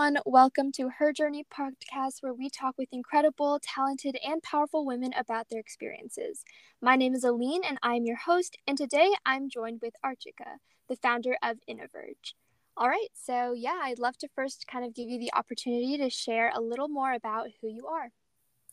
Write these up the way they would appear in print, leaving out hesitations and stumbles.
everyone. Welcome to Her Journey Podcast, where we talk with incredible, talented, and powerful women about their experiences. My name is Aline, and I'm your host, and today I'm joined with Archika, the founder of Innoverge. All right, so yeah, I'd love to first kind of give you the opportunity to share a little more about who you are.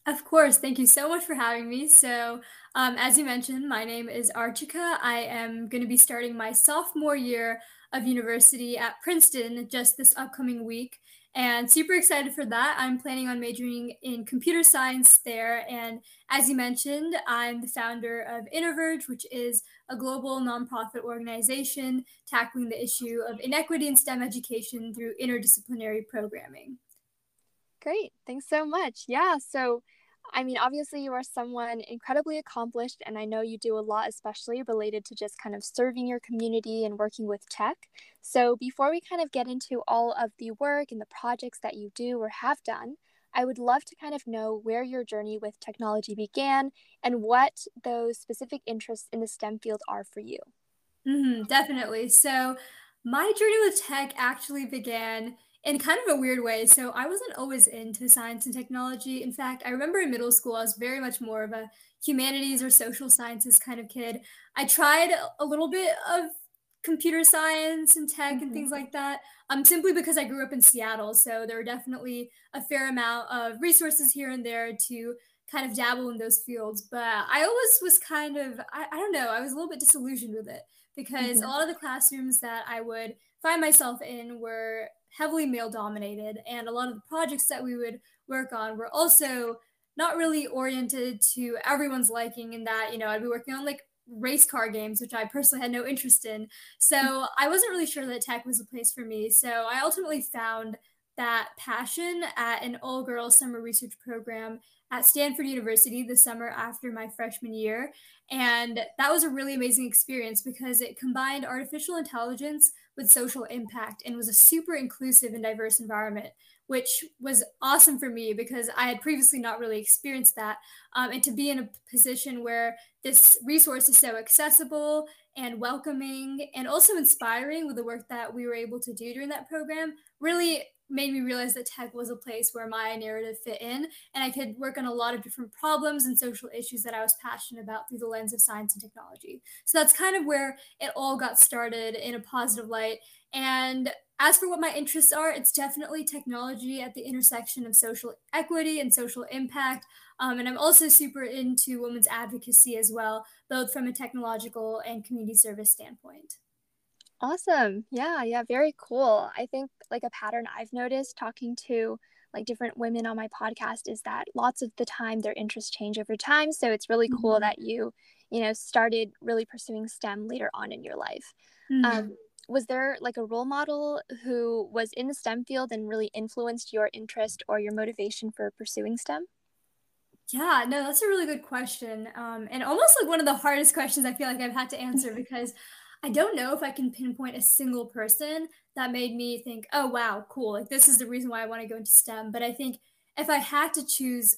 Of course. Thank you so much for having me. So as you mentioned, my name is Archika. I am going to be starting my sophomore year of university at Princeton just this upcoming week, and super excited for that. I'm planning on majoring in computer science there. And as you mentioned, I'm the founder of Innoverge, which is a global nonprofit organization tackling the issue of inequity in STEM education through interdisciplinary programming. Great. Thanks so much. Yeah. So, I mean, obviously you are someone incredibly accomplished, and I know you do a lot, especially related to just kind of serving your community and working with tech. So before we kind of get into all of the work and the projects that you do or have done, I would love to kind of know where your journey with technology began and what those specific interests in the STEM field are for you. Definitely. So my journey with tech actually began in kind of a weird way. So I wasn't always into science and technology. In fact, I remember in middle school, I was very much more of a humanities or social sciences kind of kid. I tried a little bit of computer science and tech and things like that, simply because I grew up in Seattle. So there were definitely a fair amount of resources here and there to kind of dabble in those fields. But I always was kind of, I don't know, I was a little bit disillusioned with it because a lot of the classrooms that I would find myself in were heavily male dominated. And a lot of the projects that we would work on were also not really oriented to everyone's liking, in that, you know, I'd be working on like race car games, which I personally had no interest in. So I wasn't really sure that tech was a place for me. So I ultimately found that passion at an all-girls summer research program at Stanford University the summer after my freshman year. And that was a really amazing experience because it combined artificial intelligence with social impact and was a super inclusive and diverse environment, which was awesome for me because I had previously not really experienced that. And to be in a position where this resource is so accessible and welcoming and also inspiring with the work that we were able to do during that program really made me realize that tech was a place where my narrative fit in, and I could work on a lot of different problems and social issues that I was passionate about through the lens of science and technology. So that's kind of where it all got started in a positive light. And as for what my interests are, it's definitely technology at the intersection of social equity and social impact. And I'm also super into women's advocacy as well, both from a technological and community service standpoint. Awesome. Yeah. Very cool. I think like a pattern I've noticed talking to like different women on my podcast is that lots of the time their interests change over time. So it's really cool that you know, started really pursuing STEM later on in your life. Was there like a role model who was in the STEM field and really influenced your interest or your motivation for pursuing STEM? Yeah, no, that's a really good question. And almost like one of the hardest questions I feel like I've had to answer because I don't know if I can pinpoint a single person that made me think, oh, wow, cool. Like, this is the reason why I want to go into STEM. But I think if I had to choose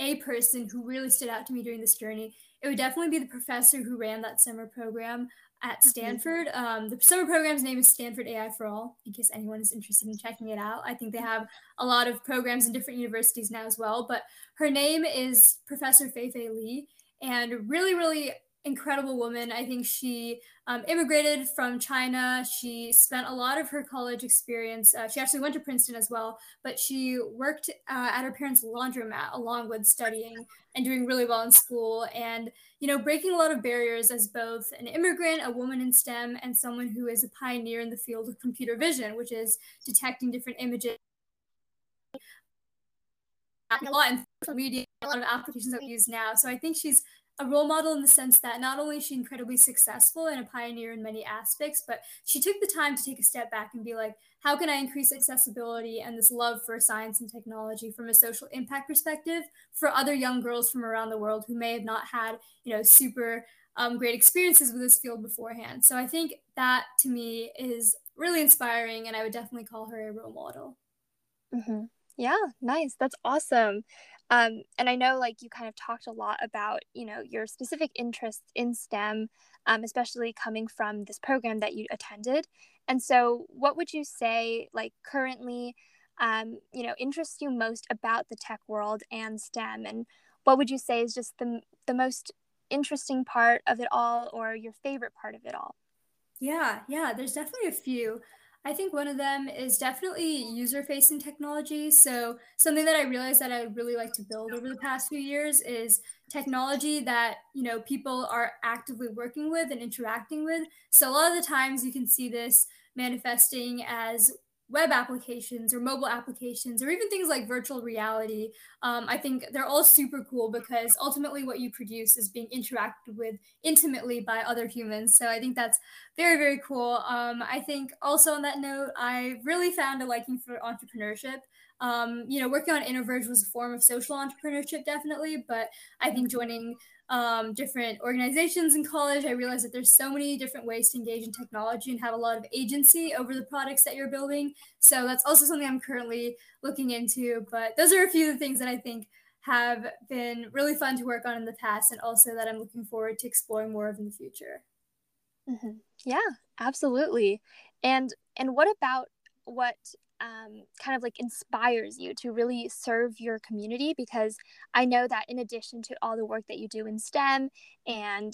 a person who really stood out to me during this journey, it would definitely be the professor who ran that summer program at Stanford. The summer program's name is Stanford AI for All, in case anyone is interested in checking it out. I think they have a lot of programs in different universities now as well. But her name is Professor Fei-Fei Li, and really, really incredible woman. I think she immigrated from China. She spent a lot of her college experience. She actually went to Princeton as well, but she worked at her parents' laundromat along with studying and doing really well in school, and, you know, breaking a lot of barriers as both an immigrant, a woman in STEM, and someone who is a pioneer in the field of computer vision, which is detecting different images. A lot in social media, a lot of applications that we use now. So I think she's a role model in the sense that not only is she incredibly successful and a pioneer in many aspects, but she took the time to take a step back and be like, how can I increase accessibility and this love for science and technology from a social impact perspective for other young girls from around the world who may have not had, you know, super great experiences with this field beforehand. So I think that to me is really inspiring, and I would definitely call her a role model. Yeah, nice. That's awesome. And I know like you kind of talked a lot about, you know, your specific interests in STEM, especially coming from this program that you attended. And so what would you say like currently interests you most about the tech world and STEM? And what would you say is just the most interesting part of it all, or your favorite part of it all? Yeah, there's definitely a few. I think one of them is definitely user-facing technology. So something that I realized that I would really like to build over the past few years is technology that, people are actively working with and interacting with. So a lot of the times you can see this manifesting as web applications or mobile applications, or even things like virtual reality. I think they're all super cool because ultimately what you produce is being interacted with intimately by other humans. So I think that's very, very cool. I think also on that note, I really found a liking for entrepreneurship. Working on Innoverge was a form of social entrepreneurship, definitely, but I think joining different organizations in college, I realized that there's so many different ways to engage in technology and have a lot of agency over the products that you're building. So that's also something I'm currently looking into, but those are a few of the things that I think have been really fun to work on in the past, and also that I'm looking forward to exploring more of in the future. Mm-hmm. Yeah, absolutely. And what about what kind of like inspires you to really serve your community? Because I know that in addition to all the work that you do in STEM and,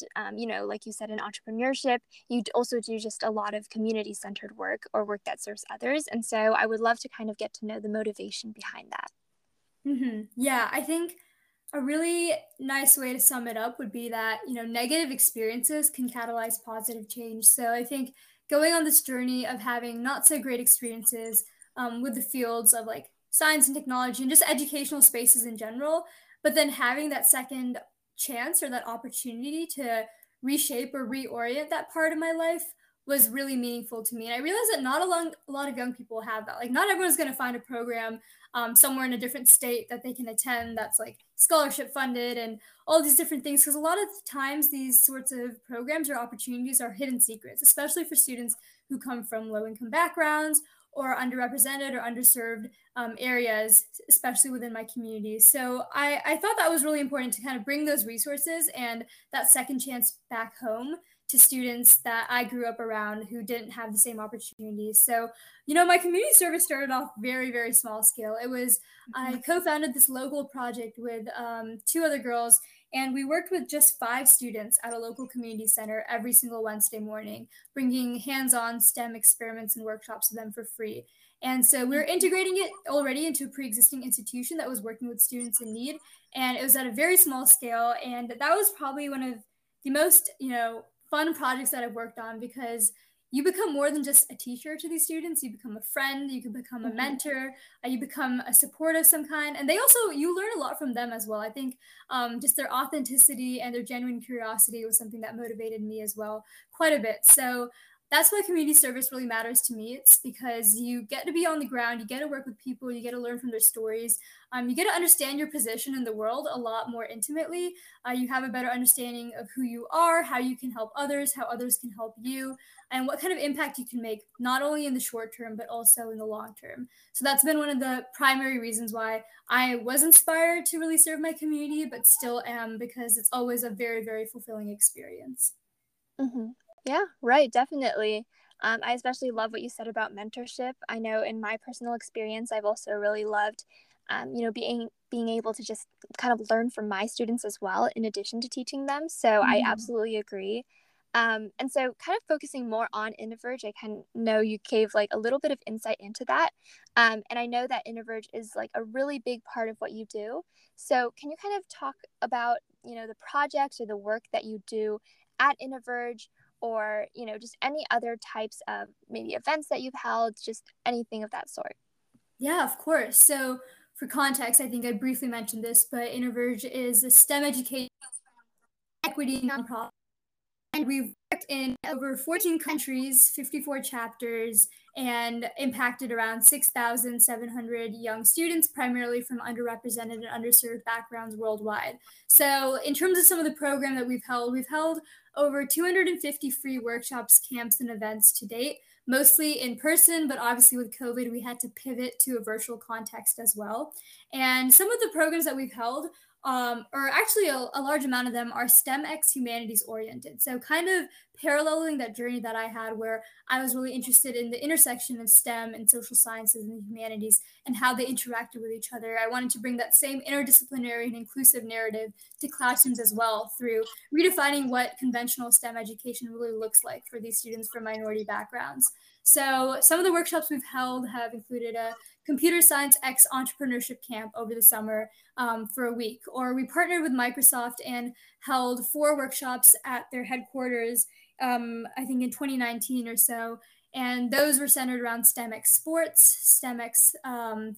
like you said, in entrepreneurship, you also do just a lot of community centered work, or work that serves others. And so I would love to kind of get to know the motivation behind that. Mm-hmm. Yeah, I think a really nice way to sum it up would be that, negative experiences can catalyze positive change. So I think going on this journey of having not so great experiences with the fields of like science and technology and just educational spaces in general, but then having that second chance or that opportunity to reshape or reorient that part of my life was really meaningful to me. And I realized that not a lot of young people have that. Like, not everyone's going to find a program somewhere in a different state that they can attend that's like scholarship funded and all these different things, because a lot of the times these sorts of programs or opportunities are hidden secrets, especially for students who come from low-income backgrounds or underrepresented or underserved areas, especially within my community. So I thought that was really important to kind of bring those resources and that second chance back home to students that I grew up around who didn't have the same opportunities. So, my community service started off very, very small scale. It was, I co-founded this local project with two other girls, and we worked with just 5 students at a local community center every single Wednesday morning, bringing hands-on STEM experiments and workshops to them for free. And so we were integrating it already into a pre-existing institution that was working with students in need. And it was at a very small scale. And that was probably one of the most, fun projects that I've worked on, because you become more than just a teacher to these students. You become a friend, you can become a mentor, you become a support of some kind. And you learn a lot from them as well. I think just their authenticity and their genuine curiosity was something that motivated me as well, quite a bit. So that's why community service really matters to me. It's because you get to be on the ground, you get to work with people, you get to learn from their stories, you get to understand your position in the world a lot more intimately. You have a better understanding of who you are, how you can help others, how others can help you, and what kind of impact you can make, not only in the short term, but also in the long term. So that's been one of the primary reasons why I was inspired to really serve my community, but still am, because it's always a very, very fulfilling experience. Mm-hmm. Yeah, right. Definitely. I especially love what you said about mentorship. I know in my personal experience, I've also really loved, being able to just kind of learn from my students as well, in addition to teaching them. So I absolutely agree. And so kind of focusing more on Innoverge, I kind of know you gave like a little bit of insight into that. And I know that Innoverge is like a really big part of what you do. So can you kind of talk about, the projects or the work that you do at Innoverge, or, just any other types of maybe events that you've held, just anything of that sort? Yeah, of course. So for context, I think I briefly mentioned this, but Innoverge is a STEM education equity nonprofit. And we've worked in over 14 countries, 54 chapters, and impacted around 6,700 young students, primarily from underrepresented and underserved backgrounds worldwide. So in terms of some of the program that we've held over 250 free workshops, camps, and events to date, mostly in person, but obviously with COVID, we had to pivot to a virtual context as well. And some of the programs that we've held or actually a large amount of them are STEM X humanities oriented. So kind of paralleling that journey that I had where I was really interested in the intersection of STEM and social sciences and the humanities and how they interacted with each other. I wanted to bring that same interdisciplinary and inclusive narrative to classrooms as well through redefining what conventional STEM education really looks like for these students from minority backgrounds. So some of the workshops we've held have included a computer science X entrepreneurship camp over the summer for a week, or we partnered with Microsoft and held 4 workshops at their headquarters, I think in 2019 or so. And those were centered around STEMX sports, STEMX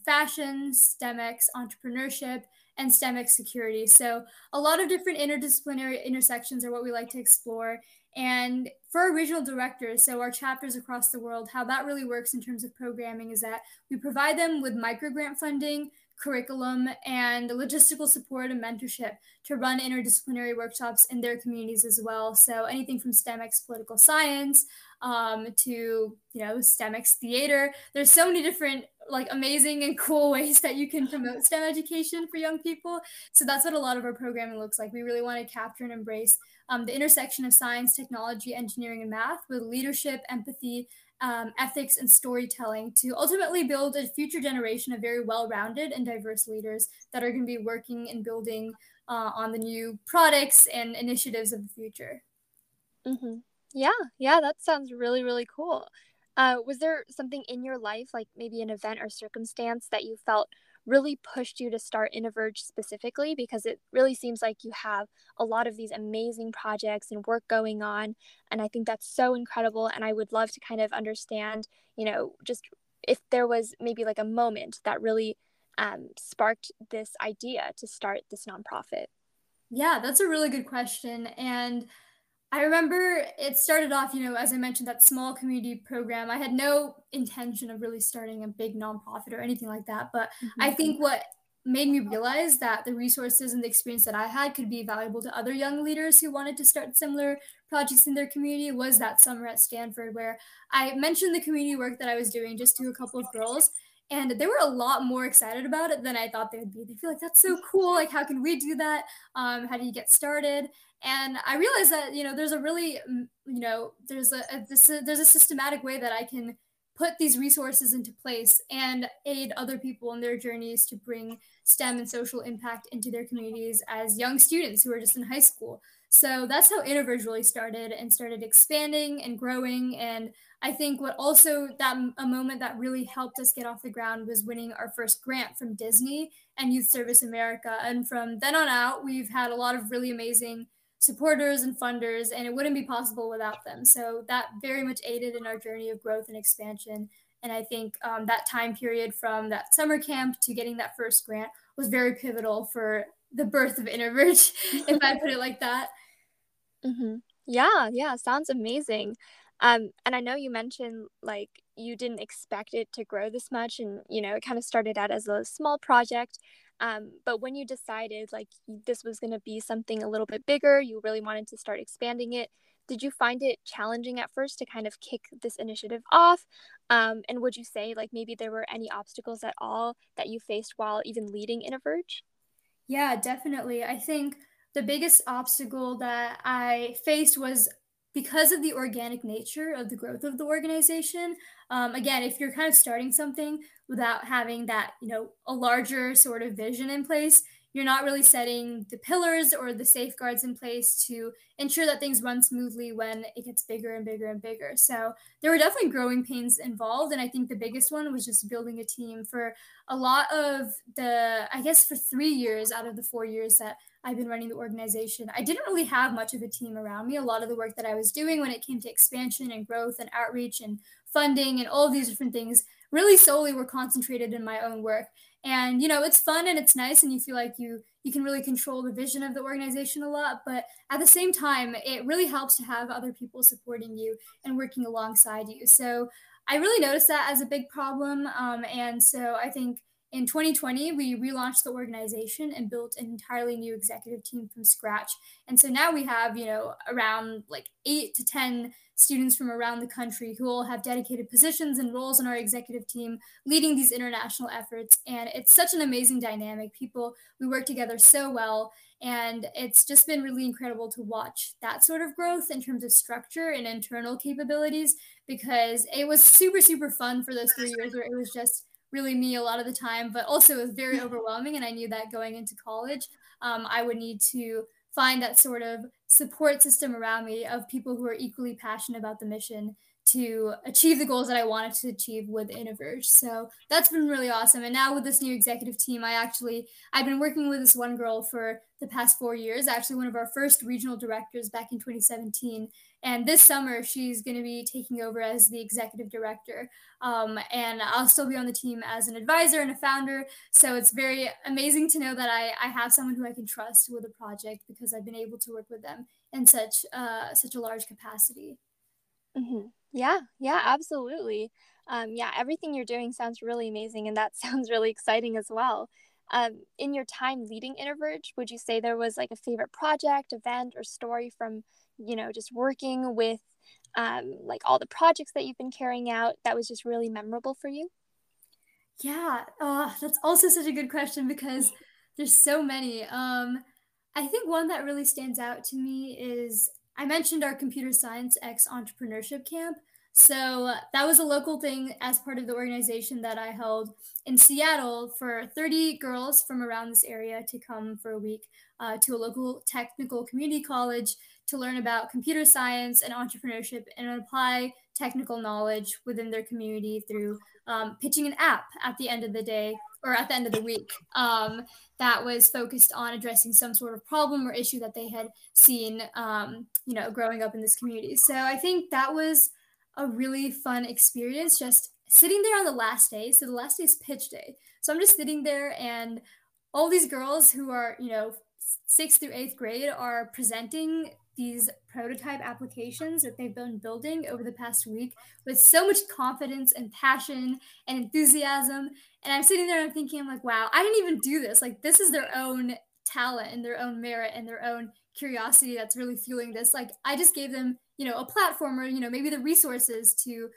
fashion, STEMX entrepreneurship, and STEMX security. So a lot of different interdisciplinary intersections are what we like to explore. And for our regional directors, so our chapters across the world, how that really works in terms of programming is that we provide them with microgrant funding, curriculum, and logistical support and mentorship to run interdisciplinary workshops in their communities as well. So anything from STEMX political science to, STEMX theater. There's so many different amazing and cool ways that you can promote STEM education for young people. So that's what a lot of our programming looks like. We really want to capture and embrace the intersection of science, technology, engineering, and math with leadership, empathy, ethics, and storytelling to ultimately build a future generation of very well-rounded and diverse leaders that are going to be working and building on the new products and initiatives of the future. Mm-hmm. Yeah, that sounds really, really cool. Was there something in your life, like maybe an event or circumstance that you felt really pushed you to start Innoverge specifically? Because it really seems like you have a lot of these amazing projects and work going on. And I think that's so incredible. And I would love to kind of understand, just if there was maybe like a moment that really sparked this idea to start this nonprofit. Yeah, that's a really good question. And I remember it started off, as I mentioned, that small community program. I had no intention of really starting a big nonprofit or anything like that. But mm-hmm. I think what made me realize that the resources and the experience that I had could be valuable to other young leaders who wanted to start similar projects in their community was that summer at Stanford, where I mentioned the community work that I was doing just to a couple of girls. And they were a lot more excited about it than I thought they would be. They feel like, that's so cool. Like, how can we do that? How do you get started? And I realized that, there's a really, there's a systematic way that I can put these resources into place and aid other people in their journeys to bring STEM and social impact into their communities as young students who are just in high school. So that's how Innoverge really started and started expanding and growing. And I think what also a moment that really helped us get off the ground was winning our first grant from Disney and Youth Service America. And from then on out, we've had a lot of really amazing supporters and funders, and it wouldn't be possible without them. So that very much aided in our journey of growth and expansion. And I think that time period from that summer camp to getting that first grant was very pivotal for the birth of Innoverge, if I put it like that. Mm-hmm. Yeah, sounds amazing. And I know you mentioned you didn't expect it to grow this much, and it kind of started out as a small project. But when you decided this was going to be something a little bit bigger, you really wanted to start expanding it. Did you find it challenging at first to kind of kick this initiative off? And would you say maybe there were any obstacles at all that you faced while even leading Innoverge? Yeah, definitely. I think the biggest obstacle that I faced was because of the organic nature of the growth of the organization. Again, if you're kind of starting something without having that, a larger sort of vision in place, you're not really setting the pillars or the safeguards in place to ensure that things run smoothly when it gets bigger and bigger and bigger. So there were definitely growing pains involved. And I think the biggest one was just building a team for a lot of the, for 3 years out of the 4 years that I've been running the organization, I didn't really have much of a team around me. A lot of the work that I was doing when it came to expansion and growth and outreach and funding and all of these different things really solely were concentrated in my own work. And, it's fun and it's nice and you feel like you can really control the vision of the organization a lot. But at the same time, it really helps to have other people supporting you and working alongside you. So I really noticed that as a big problem. And so I think In 2020, we relaunched the organization and built an entirely new executive team from scratch. And so now we have, around like 8 to 10 students from around the country who all have dedicated positions and roles in our executive team leading these international efforts. And it's such an amazing dynamic. We work together so well. And it's just been really incredible to watch that sort of growth in terms of structure and internal capabilities, because it was super, super fun for those 3 years where it was just really me a lot of the time, but also it was very overwhelming. And I knew that going into college, I would need to find that sort of support system around me of people who are equally passionate about the mission to achieve the goals that I wanted to achieve with Innoverge. So that's been really awesome. And now with this new executive team, I've been working with this one girl for the past 4 years, actually one of our first regional directors back in 2017. And this summer, she's going to be taking over as the executive director. And I'll still be on the team as an advisor and a founder. So it's very amazing to know that I have someone who I can trust with a project, because I've been able to work with them in such a large capacity. Mm-hmm. Yeah, absolutely. Everything you're doing sounds really amazing, and that sounds really exciting as well. In your time leading Innoverge, would you say there was like a favorite project, event, or story from, just working with like all the projects that you've been carrying out that was just really memorable for you? Yeah, that's also such a good question, because there's so many. I think one that really stands out to me is, I mentioned our Computer Science X Entrepreneurship Camp. So that was a local thing as part of the organization that I held in Seattle for 30 girls from around this area to come for a week to a local technical community college to learn about computer science and entrepreneurship and apply technical knowledge within their community through pitching an app at the end of the day, or at the end of the week, that was focused on addressing some sort of problem or issue that they had seen, growing up in this community. So I think that was a really fun experience, just sitting there on the last day. So the last day is pitch day. So I'm just sitting there, and all these girls who are, 6th through 8th grade are presenting these prototype applications that they've been building over the past week with so much confidence and passion and enthusiasm. And I'm sitting there and I'm thinking, wow, I didn't even do this. Like, this is their own talent and their own merit and their own curiosity that's really fueling this. Like, I just gave them, a platform, or, maybe the resources to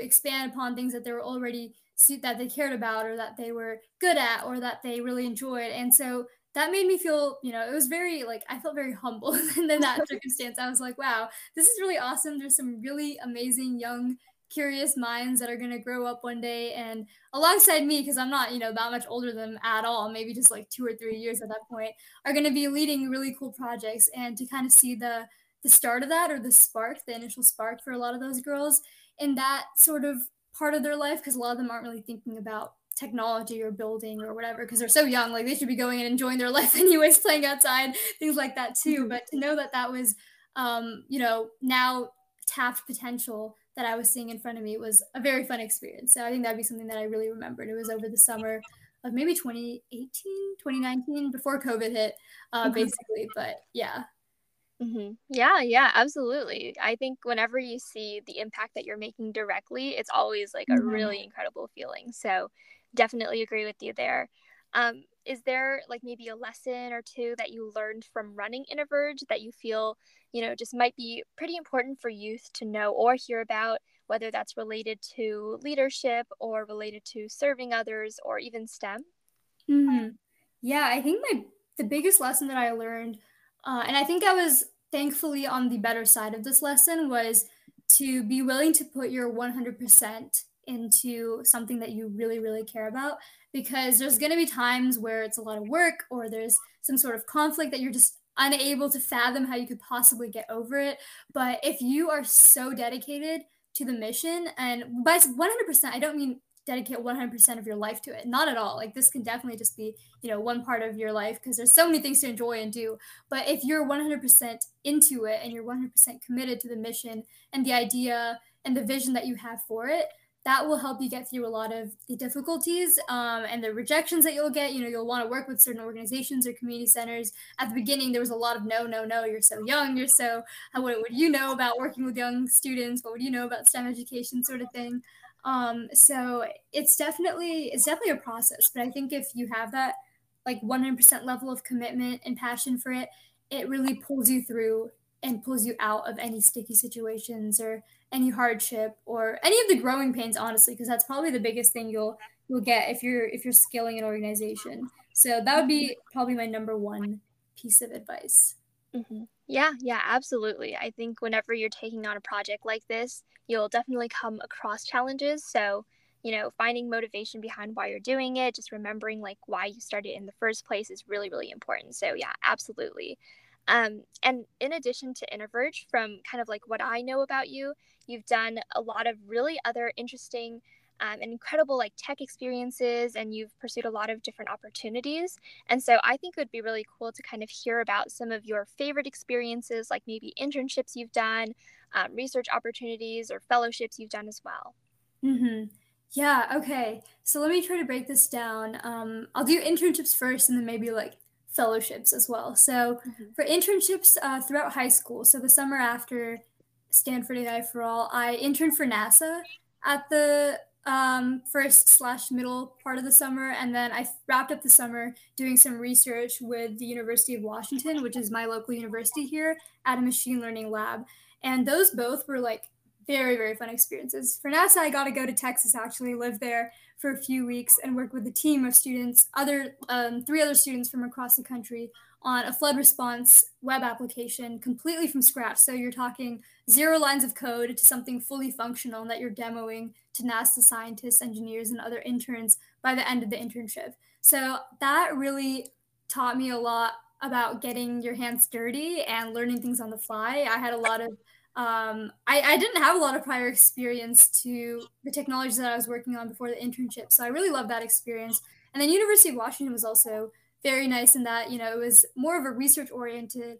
expand upon things that they were already, that they cared about, or that they were good at, or that they really enjoyed. And so that made me feel, it was very, I felt very humble in that circumstance. I was like, wow, this is really awesome. There's some really amazing, young, curious minds that are going to grow up one day. And alongside me, because I'm not, that much older than them at all, maybe just 2 or 3 years at that point, are going to be leading really cool projects. And to kind of see the start of that, or the initial spark for a lot of those girls in that sort of part of their life, because a lot of them aren't really thinking about technology or building or whatever, because they're so young, they should be going and enjoying their life anyways, playing outside, things like that too. But to know that was, now tapped potential that I was seeing in front of me was a very fun experience. So I think that'd be something that I really remembered. It was over the summer of maybe 2018, 2019, before COVID hit, basically, but yeah. Mm-hmm. Yeah, absolutely. I think whenever you see the impact that you're making directly, it's always a really incredible feeling. So definitely agree with you there. Is there maybe a lesson or two that you learned from running Innoverge that you feel, just might be pretty important for youth to know or hear about, whether that's related to leadership or related to serving others or even STEM? Mm-hmm. Yeah, I think the biggest lesson that I learned, and I think I was thankfully on the better side of this lesson, was to be willing to put your 100% into something that you really, really care about, because there's going to be times where it's a lot of work, or there's some sort of conflict that you're just unable to fathom how you could possibly get over it. But if you are so dedicated to the mission, and by 100%, I don't mean dedicate 100% of your life to it, not at all. This can definitely just be, one part of your life, because there's so many things to enjoy and do. But if you're 100% into it, and you're 100% committed to the mission and the idea and the vision that you have for it, that will help you get through a lot of the difficulties and the rejections that you'll get. You'll want to work with certain organizations or community centers. At the beginning, there was a lot of no, you're so young, you're so, what would you know about working with young students? What would you know about STEM education, sort of thing? So it's definitely a process, but I think if you have that like 100% level of commitment and passion for it, it really pulls you through and pulls you out of any sticky situations or any hardship or any of the growing pains, honestly, because that's probably the biggest thing you'll get if you're scaling an organization. So that would be probably my number one piece of advice. Mm-hmm. Yeah, absolutely. I think whenever you're taking on a project like this, you'll definitely come across challenges. So, finding motivation behind why you're doing it, just remembering like why you started in the first place is really, really important. So yeah, absolutely. And in addition to Innoverge, from kind of like what I know about you, you've done a lot of really other interesting and incredible like tech experiences, and you've pursued a lot of different opportunities. And so I think it would be really cool to kind of hear about some of your favorite experiences, like maybe internships you've done, research opportunities, or fellowships you've done as well. Mm-hmm. Yeah. Okay. So let me try to break this down. I'll do internships first, and then maybe like fellowships as well. So for internships throughout high school, so the summer after Stanford AI for All, I interned for NASA at the first/middle part of the summer. And then I wrapped up the summer doing some research with the University of Washington, which is my local university here, at a machine learning lab. And those both were like very, very fun experiences. For NASA, I got to go to Texas, actually live there for a few weeks and work with a team of students, three other students from across the country, on a flood response web application completely from scratch. So you're talking 0 lines of code to something fully functional that you're demoing to NASA scientists, engineers, and other interns by the end of the internship. So that really taught me a lot about getting your hands dirty and learning things on the fly. I had a lot of I didn't have a lot of prior experience to the technologies that I was working on before the internship. So I really loved that experience. And then University of Washington was also very nice in that, it was more of a research-oriented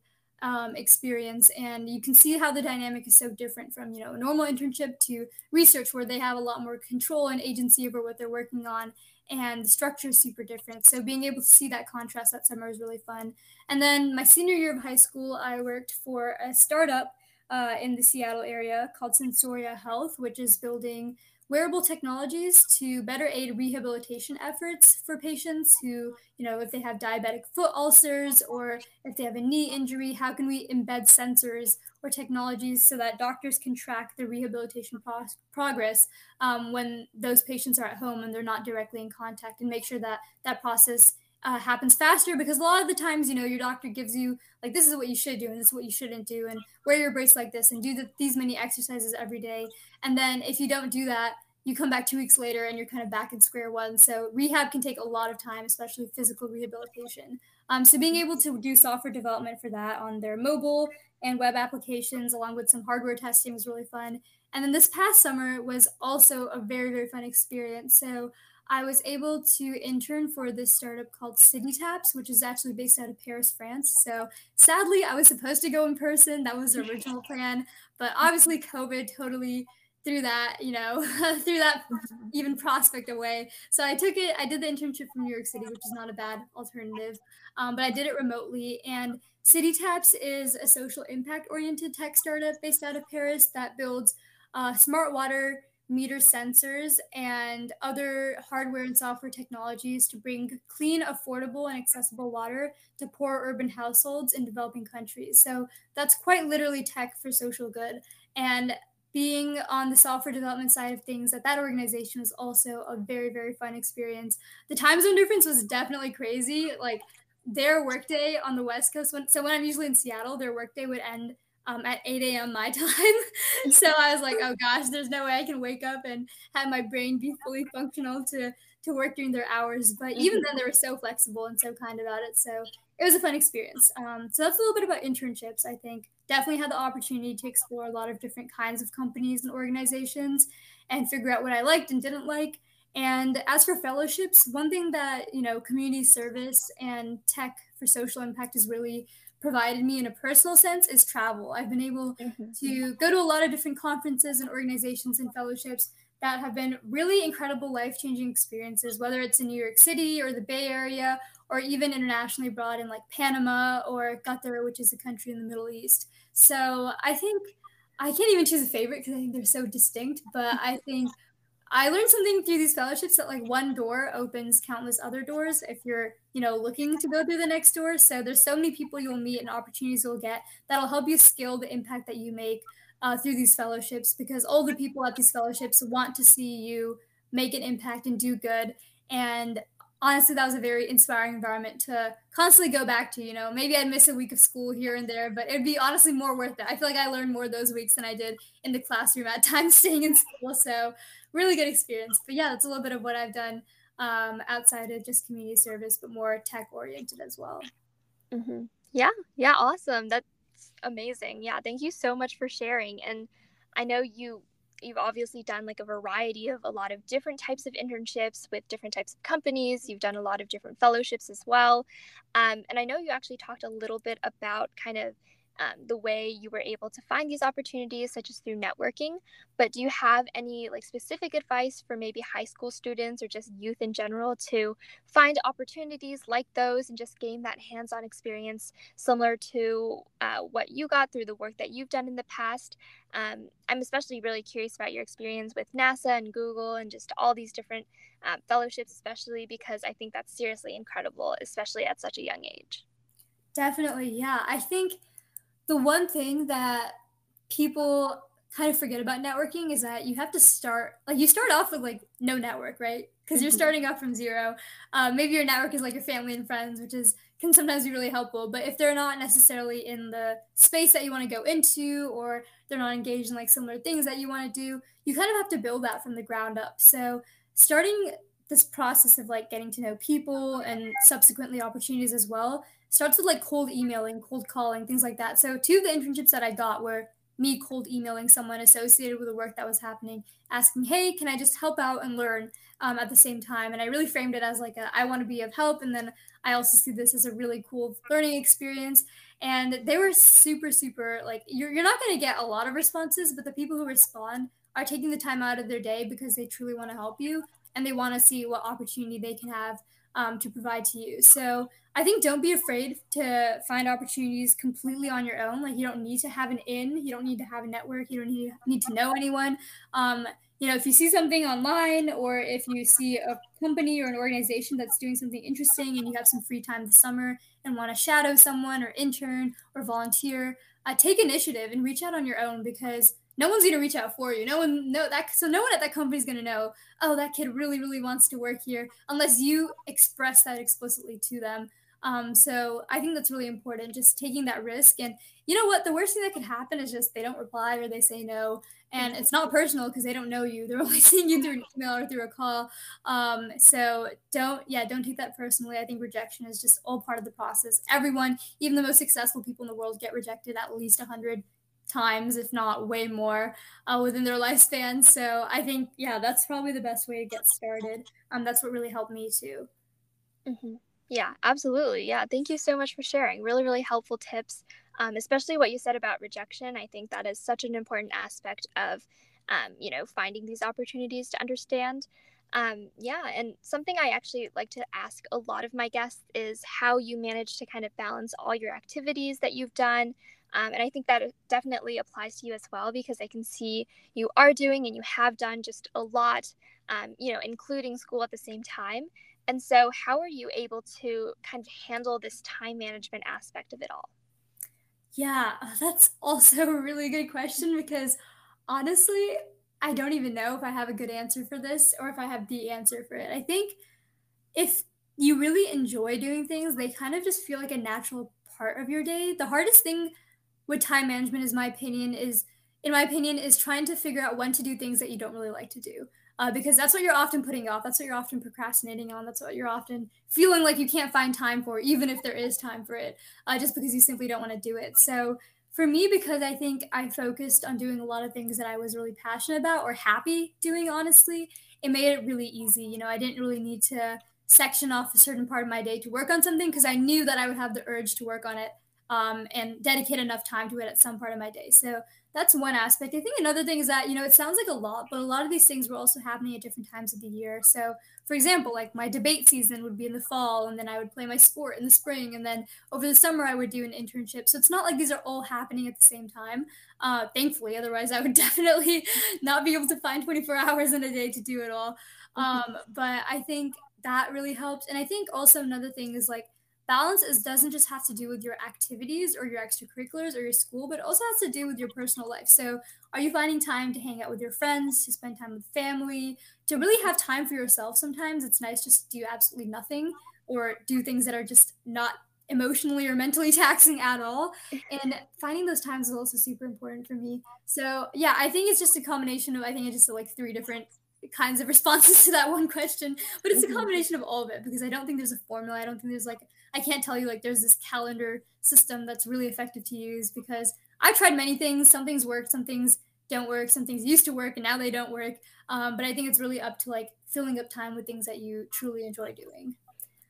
experience. And you can see how the dynamic is so different from, a normal internship to research, where they have a lot more control and agency over what they're working on. And the structure is super different. So being able to see that contrast that summer was really fun. And then my senior year of high school, I worked for a startup in the Seattle area called Sensoria Health, which is building wearable technologies to better aid rehabilitation efforts for patients who, if they have diabetic foot ulcers or if they have a knee injury, how can we embed sensors or technologies so that doctors can track the rehabilitation progress when those patients are at home and they're not directly in contact, and make sure that that process happens faster, because a lot of the times, your doctor gives you like, this is what you should do and this is what you shouldn't do, and wear your brace like this and do these many exercises every day. And then if you don't do that, you come back 2 weeks later and you're kind of back in square one. So rehab can take a lot of time, especially physical rehabilitation. So being able to do software development for that on their mobile and web applications, along with some hardware testing, was really fun. And then this past summer was also a very, very fun experience. So I was able to intern for this startup called CityTaps, which is actually based out of Paris, France. So sadly, I was supposed to go in person. That was the original plan. But obviously, COVID totally threw that, threw that even prospect away. So I did the internship from New York City, which is not a bad alternative. But I did it remotely. And CityTaps is a social impact-oriented tech startup based out of Paris that builds smart water meter sensors and other hardware and software technologies to bring clean, affordable, and accessible water to poor urban households in developing countries. So that's quite literally tech for social good. And being on the software development side of things at that organization was also a very, very fun experience. The time zone difference was definitely crazy. Like, their workday on the West Coast, when I'm usually in Seattle, their workday would end at 8 a.m. my time. So I was like, oh gosh, there's no way I can wake up and have my brain be fully functional to work during their hours. But even then, they were so flexible and so kind about it. So it was a fun experience. So that's a little bit about internships, I think. Definitely had the opportunity to explore a lot of different kinds of companies and organizations and figure out what I liked and didn't like. And as for fellowships, one thing that, community service and tech for social impact is really provided me in a personal sense is travel. I've been able to go to a lot of different conferences and organizations and fellowships that have been really incredible, life-changing experiences, whether it's in New York City or the Bay Area, or even internationally abroad in like Panama or Qatar, which is a country in the Middle East. So I think I can't even choose a favorite because I think they're so distinct, but I think I learned something through these fellowships that like one door opens countless other doors if you're, you know, looking to go through the next door. So there's so many people you'll meet and opportunities you'll get that'll help you scale the impact that you make through these fellowships, because all the people at these fellowships want to see you make an impact and do good. And honestly, that was a very inspiring environment to constantly go back to. You know, maybe I'd miss a week of school here and there, but it'd be honestly more worth it. I feel like I learned more those weeks than I did in the classroom at times staying in school. So really good experience. But yeah, that's a little bit of what I've done outside of just community service, but more tech oriented as well. Mm-hmm. Yeah, awesome. That's amazing. Yeah, thank you so much for sharing. And I know you've obviously done like a variety of a lot of different types of internships with different types of companies. You've done a lot of different fellowships as well. And I know you actually talked a little bit about kind of the way you were able to find these opportunities, such as through networking. But do you have any like specific advice for maybe high school students or just youth in general to find opportunities like those and just gain that hands-on experience similar to what you got through the work that you've done in the past? I'm especially really curious about your experience with NASA and Google and just all these different fellowships, especially because I think that's seriously incredible, especially at such a young age. Definitely, yeah. I think the one thing that people kind of forget about networking is that you have to start off with like no network, right? Because you're starting off from zero. Maybe your network is like your family and friends, which can sometimes be really helpful. But if they're not necessarily in the space that you want to go into, or they're not engaged in like similar things that you want to do, you kind of have to build that from the ground up. So starting this process of like getting to know people and subsequently opportunities as well starts with like cold emailing, cold calling, things like that. So two of the internships that I got were me cold emailing someone associated with the work that was happening, asking, hey, can I just help out and learn at the same time? And I really framed it as like, I want to be of help. And then I also see this as a really cool learning experience. And they were super, super like, you're not going to get a lot of responses, but the people who respond are taking the time out of their day because they truly want to help you. And they want to see what opportunity they can have to provide to you. So I think don't be afraid to find opportunities completely on your own. Like, you don't need to have an in, you don't need to have a network, you don't need to know anyone. You know, if you see something online, or if you see a company or an organization that's doing something interesting and you have some free time this summer and want to shadow someone or intern or volunteer, take initiative and reach out on your own, because no one's going to reach out for you. So no one at that company is going to know, oh, that kid really, really wants to work here, unless you express that explicitly to them. So I think that's really important, just taking that risk. And you know what? The worst thing that could happen is just they don't reply or they say no. And it's not personal because they don't know you. They're only seeing you through an email or through a call. So don't take that personally. I think rejection is just all part of the process. Everyone, even the most successful people in the world, get rejected at least 100 times, if not way more, within their lifespan. So I think, yeah, that's probably the best way to get started. That's what really helped me too. Mm-hmm. Yeah, absolutely. Yeah. Thank you so much for sharing. Really, really helpful tips, especially what you said about rejection. I think that is such an important aspect of, finding these opportunities to understand. And something I actually like to ask a lot of my guests is how you manage to kind of balance all your activities that you've done. And I think that definitely applies to you as well, because I can see you are doing and you have done just a lot, including school at the same time. And so how are you able to kind of handle this time management aspect of it all? Yeah, that's also a really good question, because honestly, I don't even know if I have a good answer for this or if I have the answer for it. I think if you really enjoy doing things, they kind of just feel like a natural part of your day. The hardest thing with time management is trying to figure out when to do things that you don't really like to do, because that's what you're often putting off. That's what you're often procrastinating on. That's what you're often feeling like you can't find time for, even if there is time for it, just because you simply don't want to do it. So for me, because I think I focused on doing a lot of things that I was really passionate about or happy doing, honestly, it made it really easy. You know, I didn't really need to section off a certain part of my day to work on something, because I knew that I would have the urge to work on it and dedicate enough time to it at some part of my day. So that's one aspect. I think another thing is that, you know, it sounds like a lot, but a lot of these things were also happening at different times of the year. So for example, like my debate season would be in the fall, and then I would play my sport in the spring. And then over the summer, I would do an internship. So it's not like these are all happening at the same time, thankfully. Otherwise, I would definitely not be able to find 24 hours in a day to do it all. But I think that really helped. And I think also another thing is like, balance doesn't just have to do with your activities or your extracurriculars or your school, but also has to do with your personal life. So are you finding time to hang out with your friends, to spend time with family, to really have time for yourself? Sometimes it's nice just to do absolutely nothing or do things that are just not emotionally or mentally taxing at all. And finding those times is also super important for me. So yeah, I think it's just a combination of, I think I just said like three different kinds of responses to that one question, but it's a combination of all of it, because I don't think there's a formula. I don't think there's like, I can't tell you like there's this calendar system that's really effective to use, because I've tried many things. Some things work, some things don't work, some things used to work and now they don't work. But I think it's really up to like filling up time with things that you truly enjoy doing.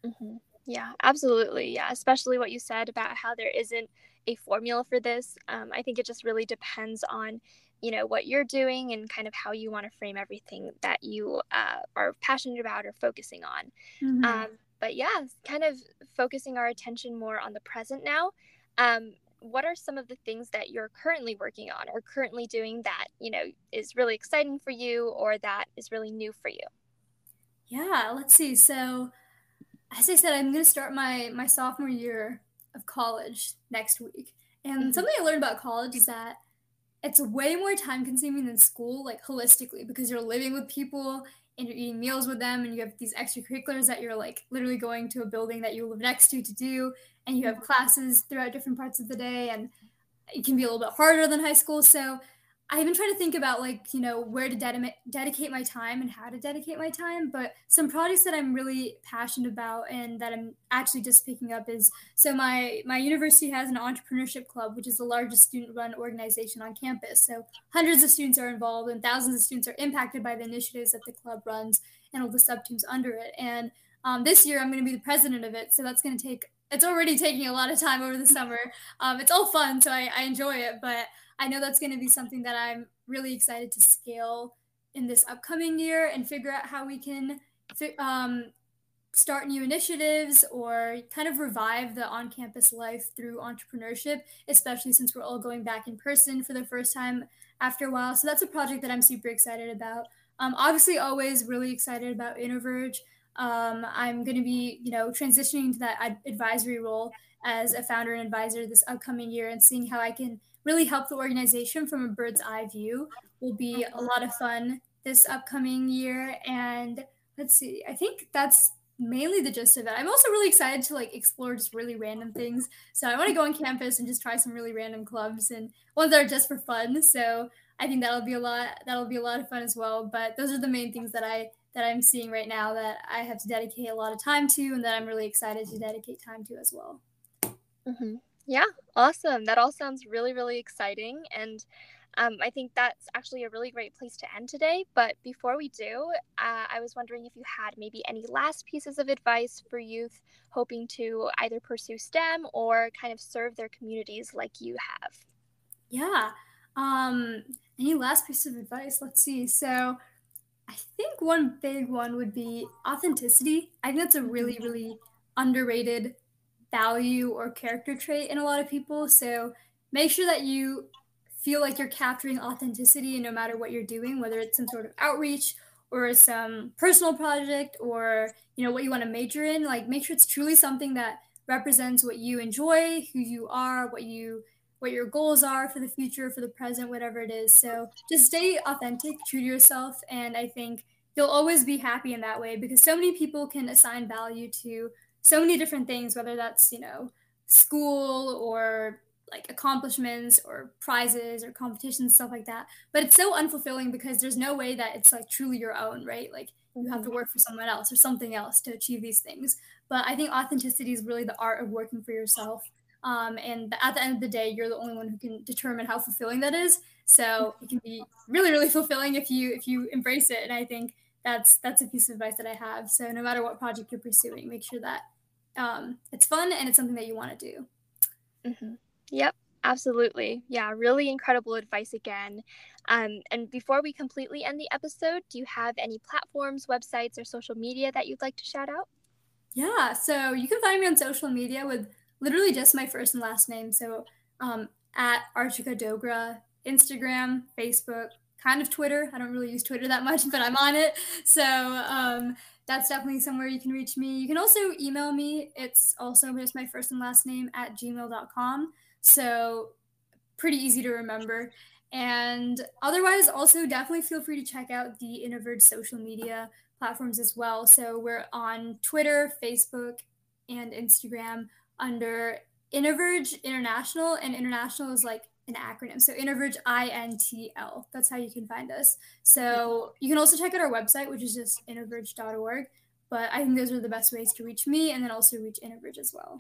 Mm-hmm. Yeah, absolutely. Yeah. Especially what you said about how there isn't a formula for this. I think it just really depends on, you know, what you're doing and kind of how you want to frame everything that you are passionate about or focusing on. Mm-hmm. But yeah, kind of focusing our attention more on the present now. What are some of the things that you're currently working on or currently doing that, you know, is really exciting for you or that is really new for you? Yeah, let's see. So as I said, I'm going to start my sophomore year of college next week. And something I learned about college is that it's way more time consuming than school, like holistically, because you're living with people and you're eating meals with them, and you have these extracurriculars that you're like literally going to a building that you live next to do, and you have classes throughout different parts of the day, and it can be a little bit harder than high school. So I've been trying to think about like, you know, where to dedicate my time and how to dedicate my time. But some projects that I'm really passionate about and that I'm actually just picking up is, so my university has an entrepreneurship club, which is the largest student-run organization on campus. So hundreds of students are involved and thousands of students are impacted by the initiatives that the club runs and all the sub-teams under it. And this year I'm going to be the president of it. So that's going to it's already taking a lot of time over the summer. It's all fun, so I enjoy it, but I know that's going to be something that I'm really excited to scale in this upcoming year and figure out how we can start new initiatives or kind of revive the on-campus life through entrepreneurship, especially since we're all going back in person for the first time after a while. So that's a project that I'm super excited about. Obviously, always really excited about Innoverge. I'm going to be, you know, transitioning to that advisory role as a founder and advisor this upcoming year, and seeing how I can really help the organization from a bird's eye view will be a lot of fun this upcoming year. And let's see, I think that's mainly the gist of it. I'm also really excited to like explore just really random things. So I want to go on campus and just try some really random clubs and ones that are just for fun. So I think that'll be a lot of fun as well. But those are the main things that I'm seeing right now that I have to dedicate a lot of time to, and that I'm really excited to dedicate time to as well. Mm-hmm. Yeah, awesome. That all sounds really, really exciting. And I think that's actually a really great place to end today. But before we do, I was wondering if you had maybe any last pieces of advice for youth hoping to either pursue STEM or kind of serve their communities like you have. Yeah. Any last piece of advice? Let's see. So I think one big one would be authenticity. I think that's a really, really underrated value or character trait in a lot of people. So make sure that you feel like you're capturing authenticity no matter what you're doing, whether it's some sort of outreach or some personal project or, you know, what you want to major in. Like, make sure it's truly something that represents what you enjoy, who you are, what your goals are for the future, for the present, whatever it is. So just stay authentic, true to yourself. And I think you'll always be happy in that way, because so many people can assign value to so many different things, whether that's, you know, school or like accomplishments or prizes or competitions, stuff like that. But it's so unfulfilling because there's no way that it's like truly your own, right? Like, you have to work for someone else or something else to achieve these things. But I think authenticity is really the art of working for yourself. And at the end of the day, you're the only one who can determine how fulfilling that is. So it can be really, really fulfilling if you embrace it. And I think that's a piece of advice that I have. So no matter what project you're pursuing, make sure that it's fun and it's something that you want to do. Mm-hmm. Yep. Absolutely. Yeah, really incredible advice again. And before we completely end the episode, do you have any platforms, websites, or social media that you'd like to shout out? Yeah, so you can find me on social media with literally just my first and last name. So at Archika Dogra, Instagram, Facebook, kind of Twitter. I don't really use Twitter that much, but I'm on it. So that's definitely somewhere you can reach me. You can also email me. It's also just my first and last name at gmail.com. So pretty easy to remember. And otherwise, also definitely feel free to check out the Innoverge social media platforms as well. So we're on Twitter, Facebook, and Instagram under Innoverge International, and international is like an acronym. So Innoverge INTL, that's how you can find us. So you can also check out our website, which is just innoverge.org. But I think those are the best ways to reach me, and then also reach Innoverge as well.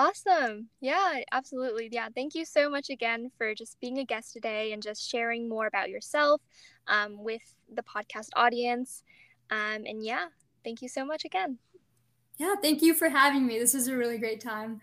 Awesome. Yeah, absolutely. Yeah. Thank you so much again for just being a guest today and just sharing more about yourself with the podcast audience. And yeah, thank you so much again. Yeah, thank you for having me. This was a really great time.